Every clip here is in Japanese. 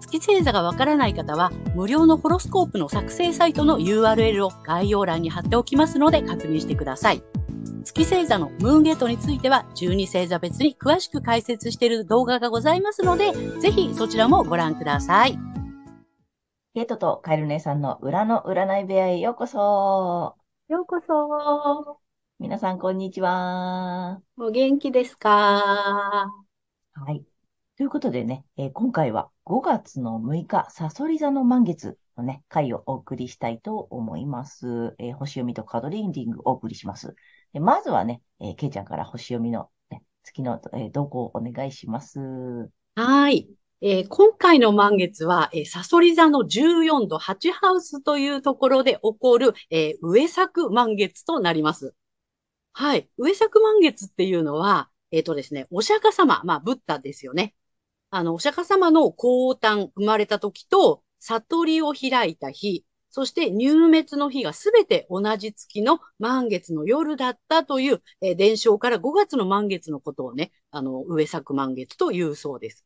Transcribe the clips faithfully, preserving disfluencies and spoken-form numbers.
月星座がわからない方は、無料のホロスコープの作成サイトの ユーアールエル を概要欄に貼っておきますので確認してください。月星座のムーンゲートについては、じゅうに星座別に詳しく解説している動画がございますので、ぜひそちらもご覧ください。ケイトとカエル姉さんの裏の占い部屋へようこそ。ようこそ。皆さん、こんにちは。お元気ですか？はい。ということでね、えー、今回はごがつのむいか、蠍座の満月のね、回をお送りしたいと思います。えー、星読みとカードリーディングをお送りします。でまずはね、えー、けいちゃんから星読みの、ね、月の、えー、動向をお願いします。はい。えー、今回の満月は、えー、蠍座のじゅうよんどはちハウスというところで起こる、えー、上作満月となります。はい。上作満月っていうのは、えっとですね、お釈迦様、まあ、ブッダですよね。あの、お釈迦様の降誕、生まれた時と、悟りを開いた日、そして入滅の日がすべて同じ月の満月の夜だったという、えー、伝承からごがつの満月のことをね、あの、上作満月というそうです。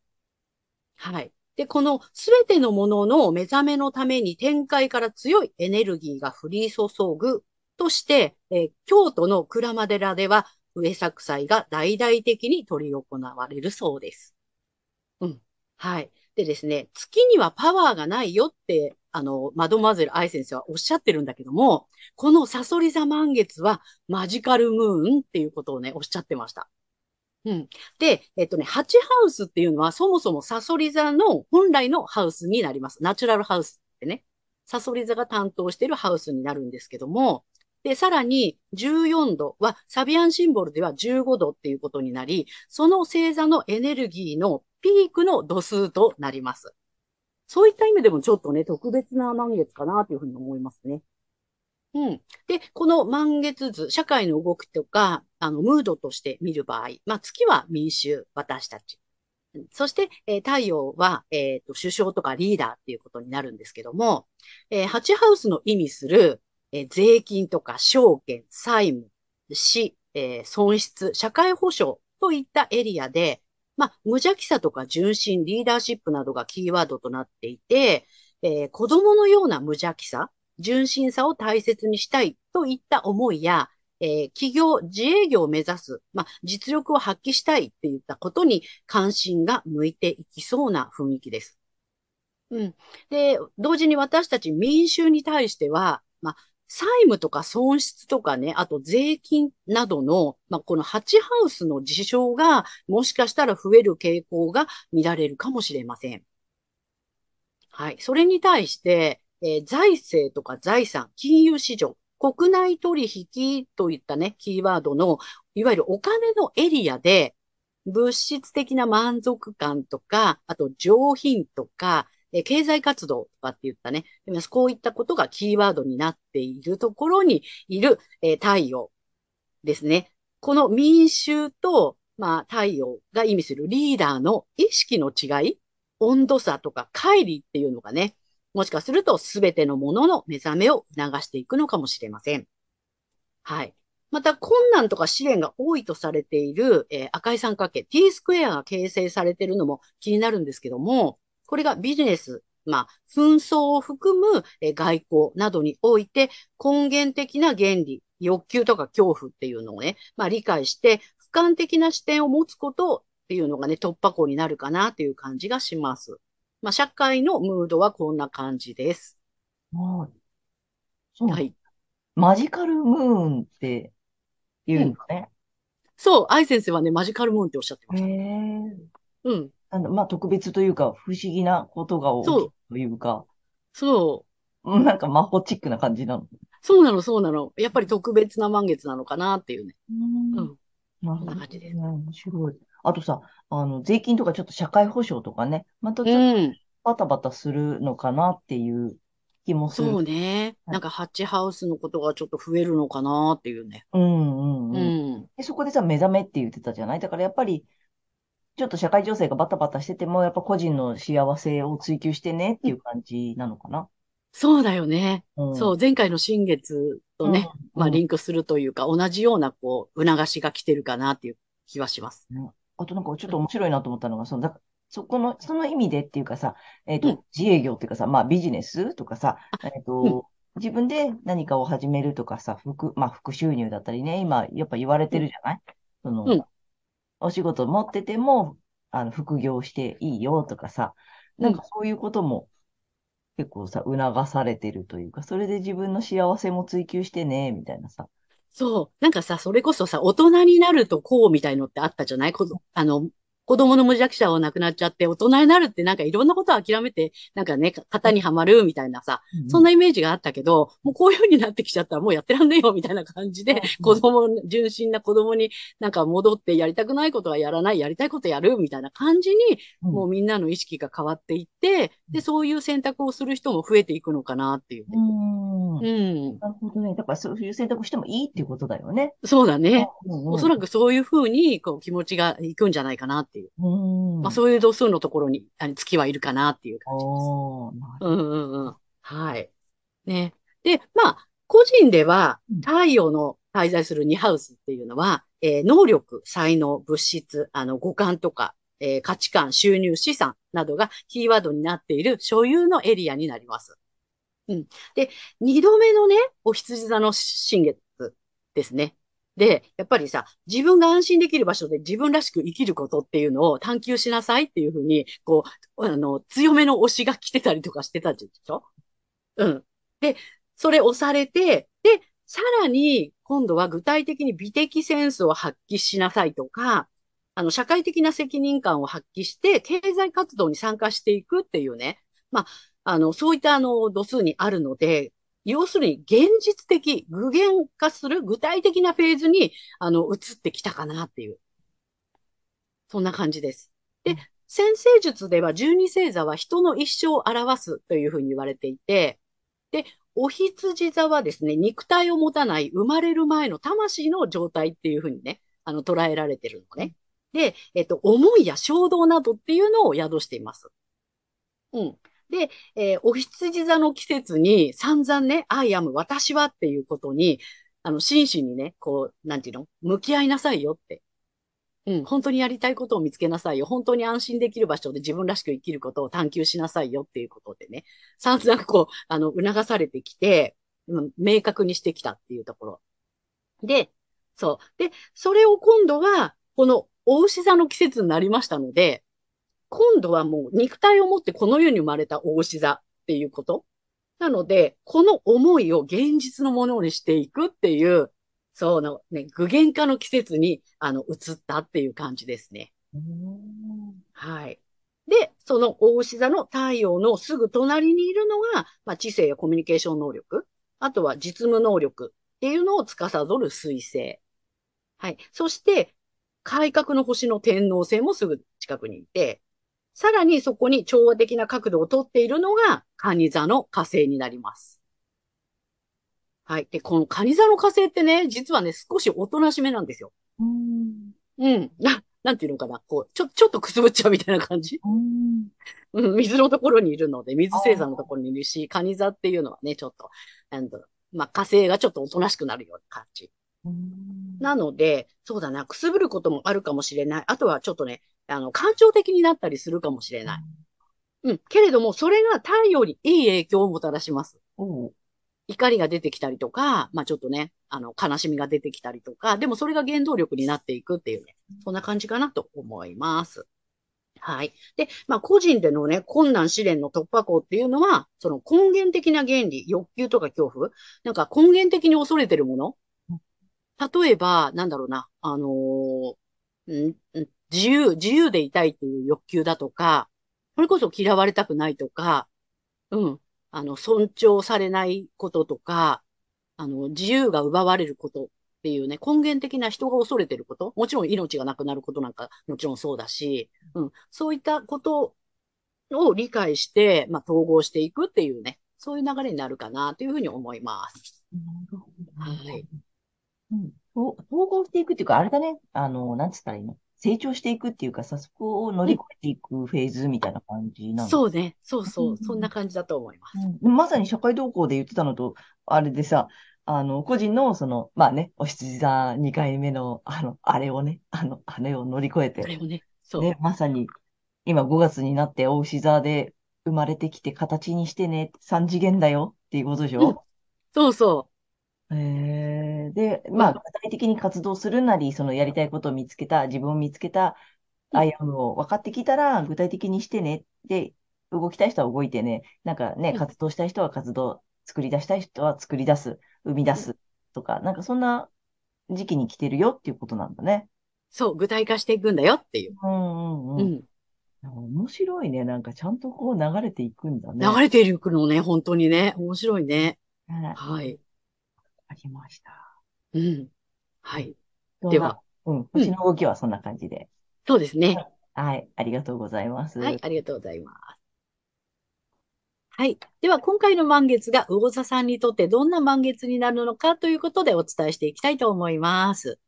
はい。で、このすべてのものの目覚めのために天界から強いエネルギーが降り注ぐ、として、えー、京都の鞍馬寺では、上作祭が大々的に取り行われるそうです。うん。はい。でですね、月にはパワーがないよって、あの、マドモアゼル愛先生はおっしゃってるんだけども、この蠍座満月はマジカルムーンっていうことをね、おっしゃってました。うん。で、えっとね、はちハウスっていうのはそもそも蠍座の本来のハウスになります。ナチュラルハウスってね、蠍座が担当しているハウスになるんですけども、で、さらにじゅうよんどはサビアンシンボルではじゅうごどっていうことになり、その星座のエネルギーのピークの度数となります。そういった意味でもちょっとね、特別な満月かなというふうに思いますね。うん。で、この満月図、社会の動きとか、あの、ムードとして見る場合、まあ、月は民衆、私たち。そして、えー、太陽は、えっと、首相とかリーダーっていうことになるんですけども、えー、はちハウスの意味する、え税金とか証券、債務、死、えー、損失、社会保障といったエリアで、まあ、無邪気さとか純真、リーダーシップなどがキーワードとなっていて、えー、子供のような無邪気さ、純真さを大切にしたいといった思いや、えー、企業、自営業を目指す、まあ、実力を発揮したいといったことに関心が向いていきそうな雰囲気です。うん。で、同時に私たち民衆に対しては、まあ債務とか損失とかね、あと税金などの、まあ、このはちハウスの事象がもしかしたら増える傾向が見られるかもしれません。はい。それに対して、えー、財政とか財産、金融市場、国内取引といったね、キーワードの、いわゆるお金のエリアで、物質的な満足感とか、あと上品とか、経済活動とかって言ったね、こういったことがキーワードになっているところにいる、えー、太陽ですね。この民衆と、まあ、太陽が意味するリーダーの意識の違い、温度差とか乖離っていうのがね、もしかすると全てのものの目覚めを促していくのかもしれません。はい。また困難とか試練が多いとされている、えー、赤い三角形、ティースクエアが形成されているのも気になるんですけども、これがビジネス、まあ、紛争を含む外交などにおいて根源的な原理、欲求とか恐怖っていうのをね、まあ理解して俯瞰的な視点を持つことっていうのがね、突破口になるかなという感じがします。まあ、社会のムードはこんな感じです。はい。そう。はい。マジカルムーンって言うんですね、うん。そう、愛先生はね、マジカルムーンっておっしゃってました。へー。うん。あのまあ、特別というか、不思議なことが起きるというか。そう。なんか魔法チックな感じなの。そうなの、そうなの。やっぱり特別な満月なのかなっていうね。うん。こんな感じです。面白い。あとさ、あの、税金とかちょっと社会保障とかね、またちょっとバタバタするのかなっていう気もする。そうね。はい、なんかハッチハウスのことがちょっと増えるのかなっていうね。うんうんうん。うん、でそこでさ、目覚めって言ってたじゃない？だからやっぱり、ちょっと社会情勢がバタバタしてても、やっぱ個人の幸せを追求してねっていう感じなのかな。うん、そうだよね。うん、そう、前回の新月とね、うん、まあリンクするというか、同じようなこう、促しが来てるかなっていう気はします。うん、あとなんかちょっと面白いなと思ったのが、その、だそこの、その意味でっていうかさ、えっと、うん、自営業っていうかさ、まあビジネスとかさ、えっと、うん、自分で何かを始めるとかさ、副、まあ副収入だったりね、今やっぱ言われてるじゃない？その、うん、お仕事持ってても、あの、副業していいよとかさ、なんかそういうことも結構さ、促されてるというか、それで自分の幸せも追求してね、みたいなさ。そう。なんかさ、それこそさ、大人になるとこうみたいのってあったじゃない？あの、子供の無弱者は亡くなっちゃって、大人になるってなんかいろんなことを諦めて、なんかね、型にはまるみたいなさ、うん、そんなイメージがあったけど、もうこういう風になってきちゃったらもうやってらんねえよみたいな感じで、うん、子供、純真な子供になんか戻ってやりたくないことはやらない、やりたいことやるみたいな感じに、うん、もうみんなの意識が変わっていって、で、そういう選択をする人も増えていくのかなっていう、ね。うん。うん。なるほどね。だからそういう選択してもいいっていうことだよね。そうだね。うんうん、おそらくそういう風に、こう気持ちがいくんじゃないかなって。うん、まあそういう度数のところに月はいるかなっていう感じです。うんうんうん。はい。ね。で、まあ、個人では太陽の滞在するにハウスっていうのは、うん、えー、能力、才能、物質、あの、五感とか、えー、価値観、収入、資産などがキーワードになっている所有のエリアになります。うん。で、二度目のね、お羊座の新月ですね。で、やっぱりさ、自分が安心できる場所で自分らしく生きることっていうのを探求しなさいっていうふうに、こう、あの、強めの押しが来てたりとかしてたでしょ？うん。で、それ押されて、で、さらに、今度は具体的に美的センスを発揮しなさいとか、あの、社会的な責任感を発揮して、経済活動に参加していくっていうね。まあ、あの、そういったあの、度数にあるので、要するに現実的、具現化する具体的なフェーズに、あの、移ってきたかなっていう。そんな感じです。で、占星術では十二星座は人の一生を表すというふうに言われていて、で、お羊座はですね、肉体を持たない生まれる前の魂の状態っていうふうにね、あの、捉えられてるのね。で、えっと、思いや衝動などっていうのを宿しています。うん。で、えー、お羊座の季節に散々ね、アイアム、私はっていうことに、あの、真摯にね、こう、なんていうの？向き合いなさいよって。うん、本当にやりたいことを見つけなさいよ。本当に安心できる場所で自分らしく生きることを探求しなさいよっていうことでね、散々こう、あの、促されてきて、うん、明確にしてきたっていうところ。で、そう。で、それを今度は、この、お牛座の季節になりましたので、今度はもう肉体を持ってこの世に生まれたお牛座っていうことなので、この思いを現実のものにしていくっていう、そうのね、具現化の季節に、あの、移ったっていう感じですね。はい。で、そのお牛座の太陽のすぐ隣にいるのが、まあ、知性やコミュニケーション能力、あとは実務能力っていうのを司る水星。はい。そして、改革の星の天王星もすぐ近くにいて、さらにそこに調和的な角度をとっているのが、蟹座の火星になります。はい。で、この蟹座の火星ってね、実はね、少しおとなしめなんですよ。うん。うん。な、なんていうのかな。こう、ちょ、ちょっとくすぶっちゃうみたいな感じ。うん。うん。水のところにいるので、水星座のところにいるし、蟹座っていうのはね、ちょっと、なんだろう、まあ、火星がちょっとおとなしくなるような感じ。うん。なので、そうだな、くすぶることもあるかもしれない。あとはちょっとね、あの、感情的になったりするかもしれない。うん。けれども、それが太陽にいい影響をもたらします。うん。怒りが出てきたりとか、まあ、ちょっとね、あの、悲しみが出てきたりとか、でもそれが原動力になっていくっていうね、そんな感じかなと思います。はい。で、まあ、個人でのね、困難試練の突破口っていうのは、その根源的な原理、欲求とか恐怖、なんか根源的に恐れてるもの、例えば、なんだろうな、あのー、うん自由、自由でいたいっていう欲求だとか、それこそ嫌われたくないとか、うん、あの、尊重されないこととか、あの、自由が奪われることっていうね、根源的な人が恐れてること、もちろん命がなくなることなんか、もちろんそうだし、うん、そういったことを理解して、まあ、統合していくっていうね、そういう流れになるかなというふうに思います。なるほど。はい。うん。と統合していくっていうか、あれだね。あの、なんつったらいいの、成長していくっていうかさ、そこを乗り越えていくフェーズみたいな感じなの。そうね。そうそう。うんそんな感じだと思います。うん、まさに社会動向で言ってたのと、あれでさ、あの、個人の、その、まあね、お羊座にかいめの、あの、あれをね、あの、あれを乗り越えて。あれをね、そう。ね、まさに、今ごがつになって、お牛座で生まれてきて形にしてね、さん次元だよっていうことでしょ、うん、そうそう。えー、で、まあ、具体的に活動するなり、そのやりたいことを見つけた、自分を見つけた、アイアムを分かってきたら、具体的にしてね。で、動きたい人は動いてね。なんかね、活動したい人は活動、作り出したい人は作り出す、生み出すとか、なんかそんな時期に来てるよっていうことなんだね。そう、具体化していくんだよっていう。うんうんうん。うん、面白いね。なんかちゃんとこう流れていくんだね。流れていくのね、本当にね。面白いね。はい。はいありました。うん。はい。では。うん。星の動きはそんな感じで。そうですね。はい。ありがとうございます。はい。ありがとうございます。はい。では、今回の満月が魚座さんにとってどんな満月になるのかということでお伝えしていきたいと思います。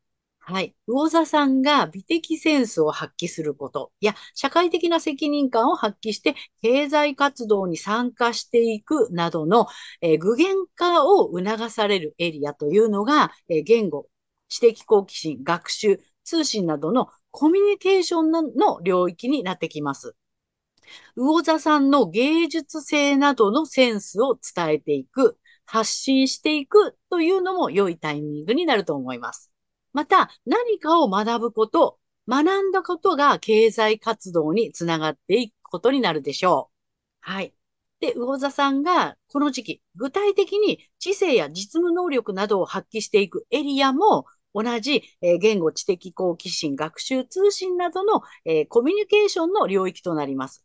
はい。魚座さんが美的センスを発揮することや、社会的な責任感を発揮して、経済活動に参加していくなどの、えー、具現化を促されるエリアというのが、えー、言語、知的好奇心、学習、通信などのコミュニケーションの領域になってきます。魚座さんの芸術性などのセンスを伝えていく、発信していくというのも良いタイミングになると思います。また、何かを学ぶこと、学んだことが経済活動につながっていくことになるでしょう。はい。で、魚座さんがこの時期、具体的に知性や実務能力などを発揮していくエリアも、同じ言語、知的好奇心、学習、通信などのコミュニケーションの領域となります。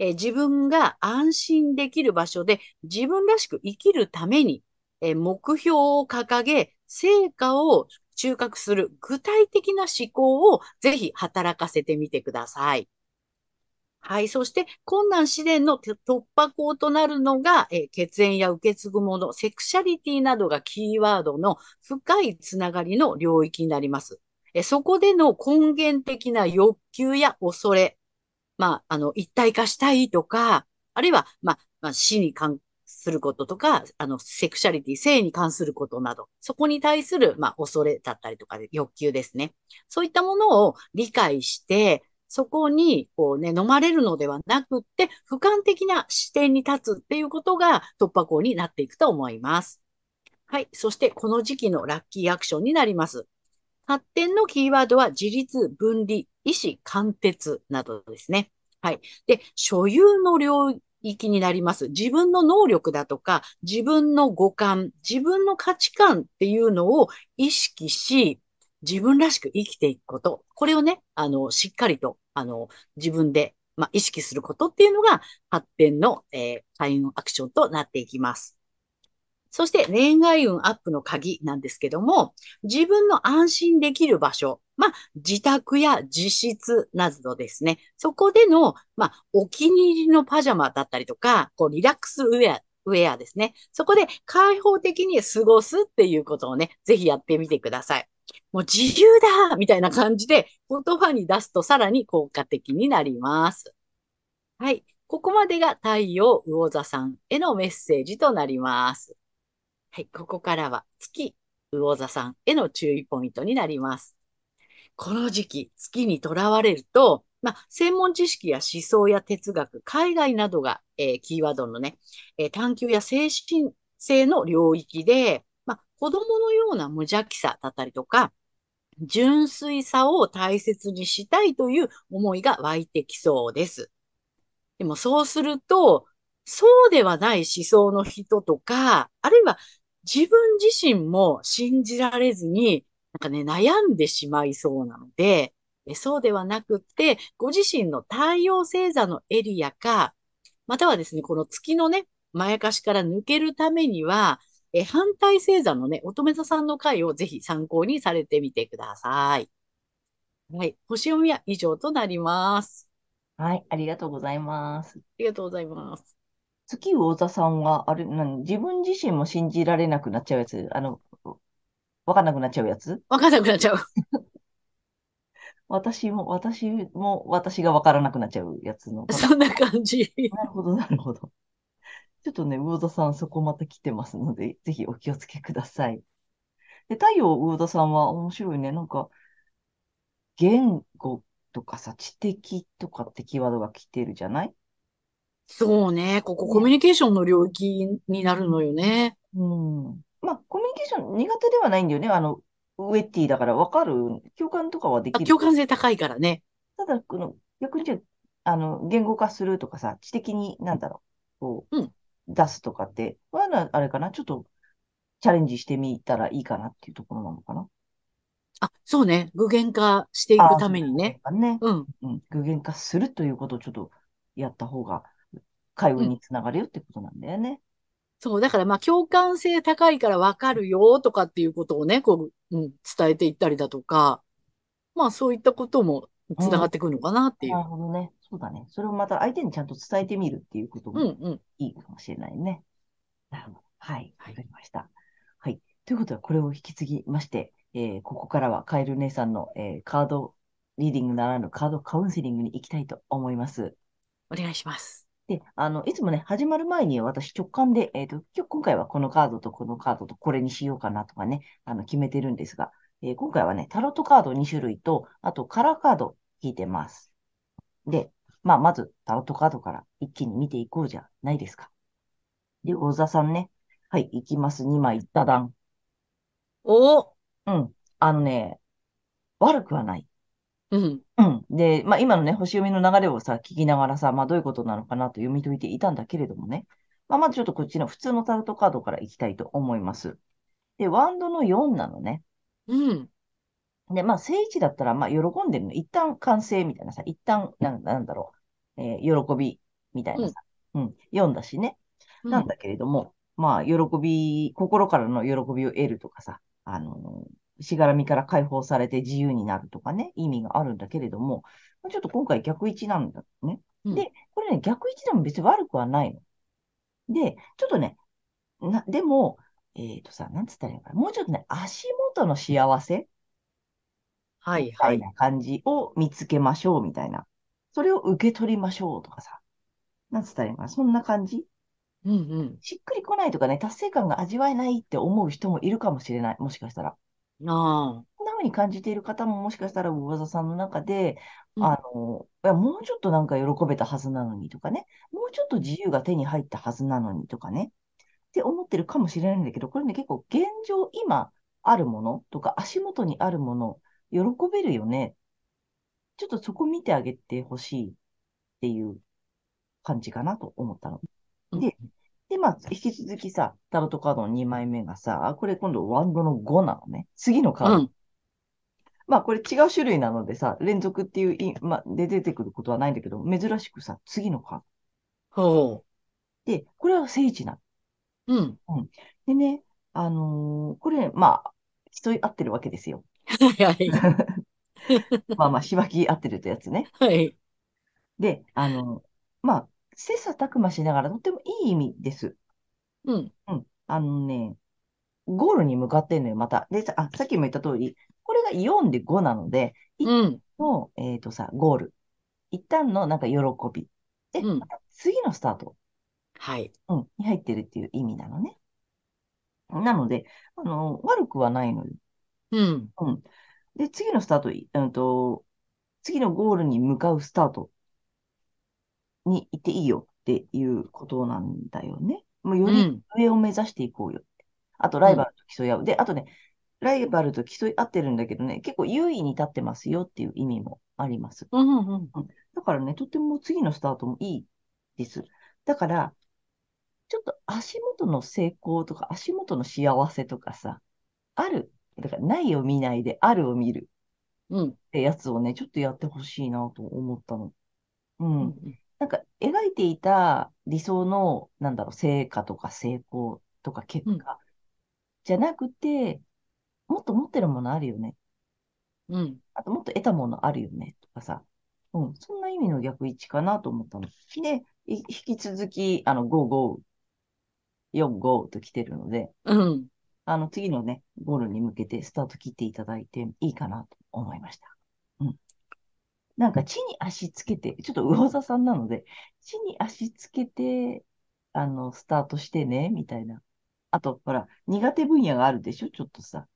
自分が安心できる場所で自分らしく生きるために、目標を掲げ、成果を収穫する具体的な思考をぜひ働かせてみてください。はい。そして、困難試練の突破口となるのが、え血縁や受け継ぐもの、セクシャリティなどがキーワードの深いつながりの領域になります。えそこでの根源的な欲求や恐れ、まあ、あの、一体化したいとか、あるいは、まあ、まあ、死に関することとか、あの、セクシャリティ、性に関することなど、そこに対する、まあ、恐れだったりとかで、欲求ですね。そういったものを理解して、そこに、こうね、飲まれるのではなくって、俯瞰的な視点に立つっていうことが突破口になっていくと思います。はい。そして、この時期のラッキーアクションになります。発展のキーワードは、自立、分離、意思、貫徹などですね。はい。で、所有の領域、域になります。自分の能力だとか、自分の五感、自分の価値観っていうのを意識し、自分らしく生きていくこと。これをね、あの、しっかりと、あの、自分で、まあ、意識することっていうのが、発展の、えー、開運アクションとなっていきます。そして、恋愛運アップの鍵なんですけども、自分の安心できる場所、まあ、自宅や自室などですね。そこでの、まあ、お気に入りのパジャマだったりとか、こう、リラックスウェア、ウェアですね。そこで開放的に過ごすっていうことをね、ぜひやってみてください。もう自由だみたいな感じで、言葉に出すとさらに効果的になります。はい。ここまでが太陽魚座さんへのメッセージとなります。はい、ここからは月魚座さんへの注意ポイントになります。この時期、月にとらわれると、まあ、専門知識や思想や哲学、海外などが、えー、キーワードのね、えー、探求や精神性の領域で、まあ、子供のような無邪気さだったりとか、純粋さを大切にしたいという思いが湧いてきそうです。でもそうすると、そうではない思想の人とか、あるいは、自分自身も信じられずに、なんかね、悩んでしまいそうなので、そうではなくって、ご自身の太陽星座のエリアか、またはですね、この月のね、まやかしから抜けるためには、え反対星座のね、乙女座さんの回をぜひ参考にされてみてください。はい。星読みは以上となります。はい。ありがとうございます。ありがとうございます。月魚座さんは、あれ、何、自分自身も信じられなくなっちゃうやつ、あの、わかんなくなっちゃうやつ、わかんなくなっちゃう。私も、私も、私がわからなくなっちゃうやつの。そんな感じ。なるほど、なるほど。ちょっとね、魚座さん、そこまた来てますので、ぜひお気をつけください。で、太陽魚座さんは面白いね。なんか、言語とかさ、知的とかってキーワードが来てるじゃない。そうね。ここコミュニケーションの領域になるのよね。うん。まあ、コミュニケーション苦手ではないんだよね。あの、ウェッティだからわかる。共感とかはであ、きる。共感性高いからね。ただ、この、逆にじゃあ、あの、言語化するとかさ、知的に、なんだろう、こうん。う、出すとかって、まだあれかな、ちょっとチャレンジしてみたらいいかなっていうところなのかな。あ、そうね。具現化していくああ、たそうめにね。だね。うん。うん、具現化するということをちょっとやった方が、会う話ん。につながるよってことなんだよね。そう。だからまあ共感性高いからわかるよとかっていうことをね、こう、うん、伝えていったりだとか、まあそういったこともうつなん。がってくるのかなっていなるう。ほどね。そうだね。それをまた相手にちゃんと伝えてみるっていうことうもんうん。いいかもしれないね。なるほど。はい。はわかい。りました。はい。ということは、これを引き継ぎまして、えーここからはカエル姉さんの、えーカードリーディングならぬカードカウンセリングに行きたいと思います。お願いします。で、あの、いつもね、始まる前に私直感で、えっと、今日、今回はこのカードとこのカードとこれにしようかなとかね、あの、決めてるんですが、えー今回はね、タロットカードに種類と、あとカラーカード引いてます。で、まあ、まずタロットカードから一気に見ていこうじゃないですか。で、大座さんね。はい、いきます。にまい、ダダン。お、うん。あのね、悪くはない。うん。うん。で、まあ、今のね、星読みの流れをさ、聞きながらさ、まあ、どういうことなのかなと読み解いていたんだけれどもね。まあ、まずちょっとこっちの普通のタロットカードからいきたいと思います。で、ワンドのよんなのね。うん。で、まあ、正位置だったら、まあ、喜んでるの。一旦完成みたいなさ、一旦、なん、なんだろう、えー喜びみたいうなさ、ん。うん、よんだしね。うなんん。だけれども、まあ、喜び、心からの喜びを得るとかさ、あの、しがらみから解放されて自由になるとかね、意味があるんだけれども、まあちょっと今回逆位置なんだね。うん。で、これね、逆位置でも別に悪くはないの。で、ちょっとね、な、でも、えっとさ、なんつったらいいのかな。もうちょっとね、足元の幸せはみいたはいい。な感じを見つけましょうみたいな。それを受け取りましょうとかさ。なんつったらいいのかな。そんな感じ。うんうん。しっくりこないとかね、達成感が味わえないって思う人もいるかもしれない。もしかしたら。ああ。こんな風に感じている方ももしかしたら、魚座さんの中で、うあん。の、いや、もうちょっとなんか喜べたはずなのにとかね、もうちょっと自由が手に入ったはずなのにとかね、って思ってるかもしれないんだけど、これね、結構現状、今あるものとか、足元にあるもの、喜べるよね。ちょっとそこ見てあげてほしいっていう感じかなと思ったの。うんで、で、まあ、引き続きさ、タロットカードのにまいめがさ、これ今度ワンドのごなのね。次のカーうド。ん。まあ、これ違う種類なのでさ、連続っていうい、まあ、で出てくることはないんだけど、珍しくさ、次のカード。ほで、これは聖地なう。うん。の。うん。でね、あのーこれ、まあ、人合ってるわけですよ。はいはい。まあまあ、しばき合ってるってやつね。はい。で、あのーまあ、切磋琢磨しながらとってもいい意味です。うん。うん。あのね、ゴールに向かってんのよ、また。で、さ、あ、さっきも言った通り、これがよんでごなので、一うん。旦の、えっとさ、ゴール。一旦のなんか喜び。で、うまん。た次のスタート、はい。うん、に入ってるっていう意味なのね。なので、あの、悪くはないのよ。うん。うん。で、次のスタート、いうんと、次のゴールに向かうスタートに行っていいよっていうことなんだよね。もうようりん。上を目指していこうよ。あと、ラうイバん。ルと競い合う。で、あとね、ライバルと競い合ってるんだけどね、結構優位に立ってますよっていう意味もあります。うんうん。うん、だからね、とても次のスタートもいいです。だから、ちょっと足元の成功とか、足元の幸せとかさ、ある、だからないを見ないで、あるを見るうん。ってやつをね、ちょっとやってほしいなと思ったの。ううん。んなんか、描いていた理想の、なんだろう、成果とか成功とか結うん。果じゃなくて、もっと持ってるものあるよね。うん。あともっと得たものあるよね、とかさ。うん、そんな意味の逆位置かなと思ったの。で、い引き続き、あの、ご、ご、よん、ごと来てるので、うん。あの、次のね、ゴールに向けてスタート切っていただいていいかなと思いました。うん。なんか、地に足つけて、ちょっと魚座さんなので、地に足つけて、あの、スタートしてね、みたいな。あと、ほら、苦手分野があるでしょ、ちょっとさ。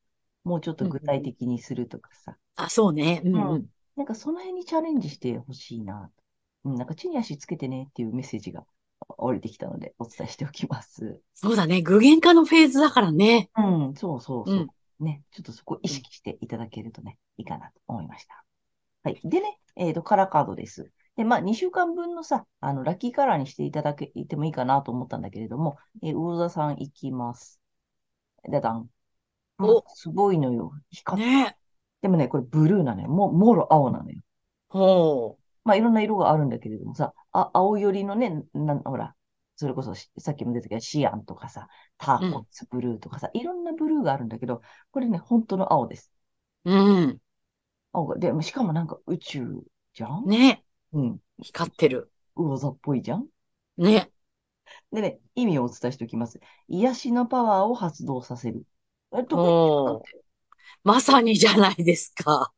もうちょっと具体的にするとかさ。うん、あ、そうね。うん、うん。なんかその辺にチャレンジしてほしいな。うん、なんか地に足つけてねっていうメッセージが降りてきたのでお伝えしておきます。そうだね。具現化のフェーズだからね。うん、そうそうそう。うん、ね。ちょっとそこ意識していただけるとね、いいかなと思いました。はい。でね、えっ、ー、と、カラーカードです。で、まあ、にしゅうかんぶんのさ、あの、ラッキーカラーにしていただけ、いてもいいかなと思ったんだけれども、えー、魚座さんいきます。だだん。お、すごいのよ。光って。ね、でもね、これブルーなのよ。も、もろ青なのよ。ほう。まあ、いろんな色があるんだけれどもさ、あ、青寄りのね、な、ほら、それこそさっきも出てきたシアンとかさ、ターコイズブルーとかさ、うん、いろんなブルーがあるんだけど、これね、本当の青です。うん。青が、で、しかもなんか宇宙じゃんね。うん。光ってる。魚座っぽいじゃんね。でね、意味をお伝えしておきます。癒しのパワーを発動させる。えっと、まさにじゃないですか。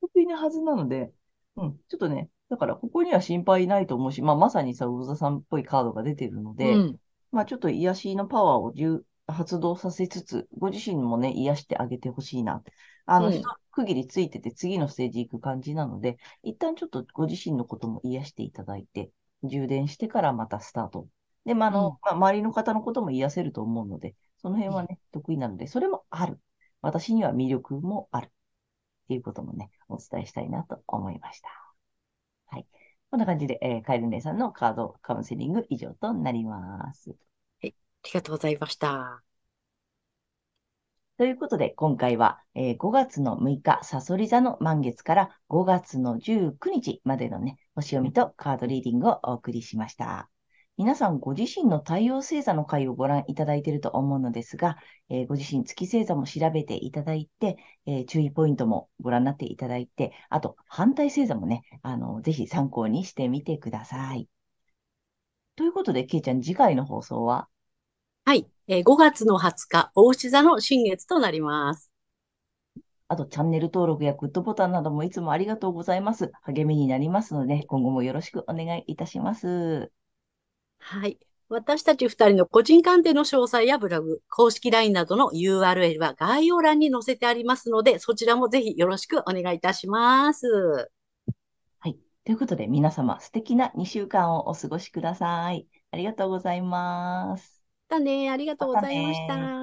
得意なはずなので、うん、ちょっとね、だからここには心配ないと思うし、まあまさにさ、魚座さんっぽいカードが出てるので、うん、まあちょっと癒しのパワーを発動させつつ、ご自身もね、癒してあげてほしいな。あの、うん、一区切りついてて次のステージ行く感じなので、一旦ちょっとご自身のことも癒していただいて、充電してからまたスタート。で、まあ、あの、うん、まあ、周りの方のことも癒せると思うので、その辺はね、うん、得意なので、それもある。私には魅力もある。っていうこともね、お伝えしたいなと思いました。はい。こんな感じで、えー、カエル姉さんのカードカウンセリング以上となります。はい。ありがとうございました。ということで、今回は、えー、ごがつのむいか、蠍座の満月からごがつのじゅうくにちまでのね、星読みとカードリーディングをお送りしました。皆さんご自身の太陽星座の回をご覧いただいていると思うのですが、えー、ご自身月星座も調べていただいて、えー、注意ポイントもご覧になっていただいて、あと反対星座もね、あのぜひ参考にしてみてください。ということで、けいちゃん、次回の放送ははい、えー、ごがつのはつか、牡牛座の新月となります。あとチャンネル登録やグッドボタンなどもいつもありがとうございます。励みになりますので、今後もよろしくお願いいたします。はい。私たちふたりの個人鑑定の詳細やブログ、公式 ライン などの ユーアールエル は概要欄に載せてありますので、そちらもぜひよろしくお願いいたします。はい。ということで、皆様素敵なにしゅうかんをお過ごしください。ありがとうございます。だね。ありがとうございました。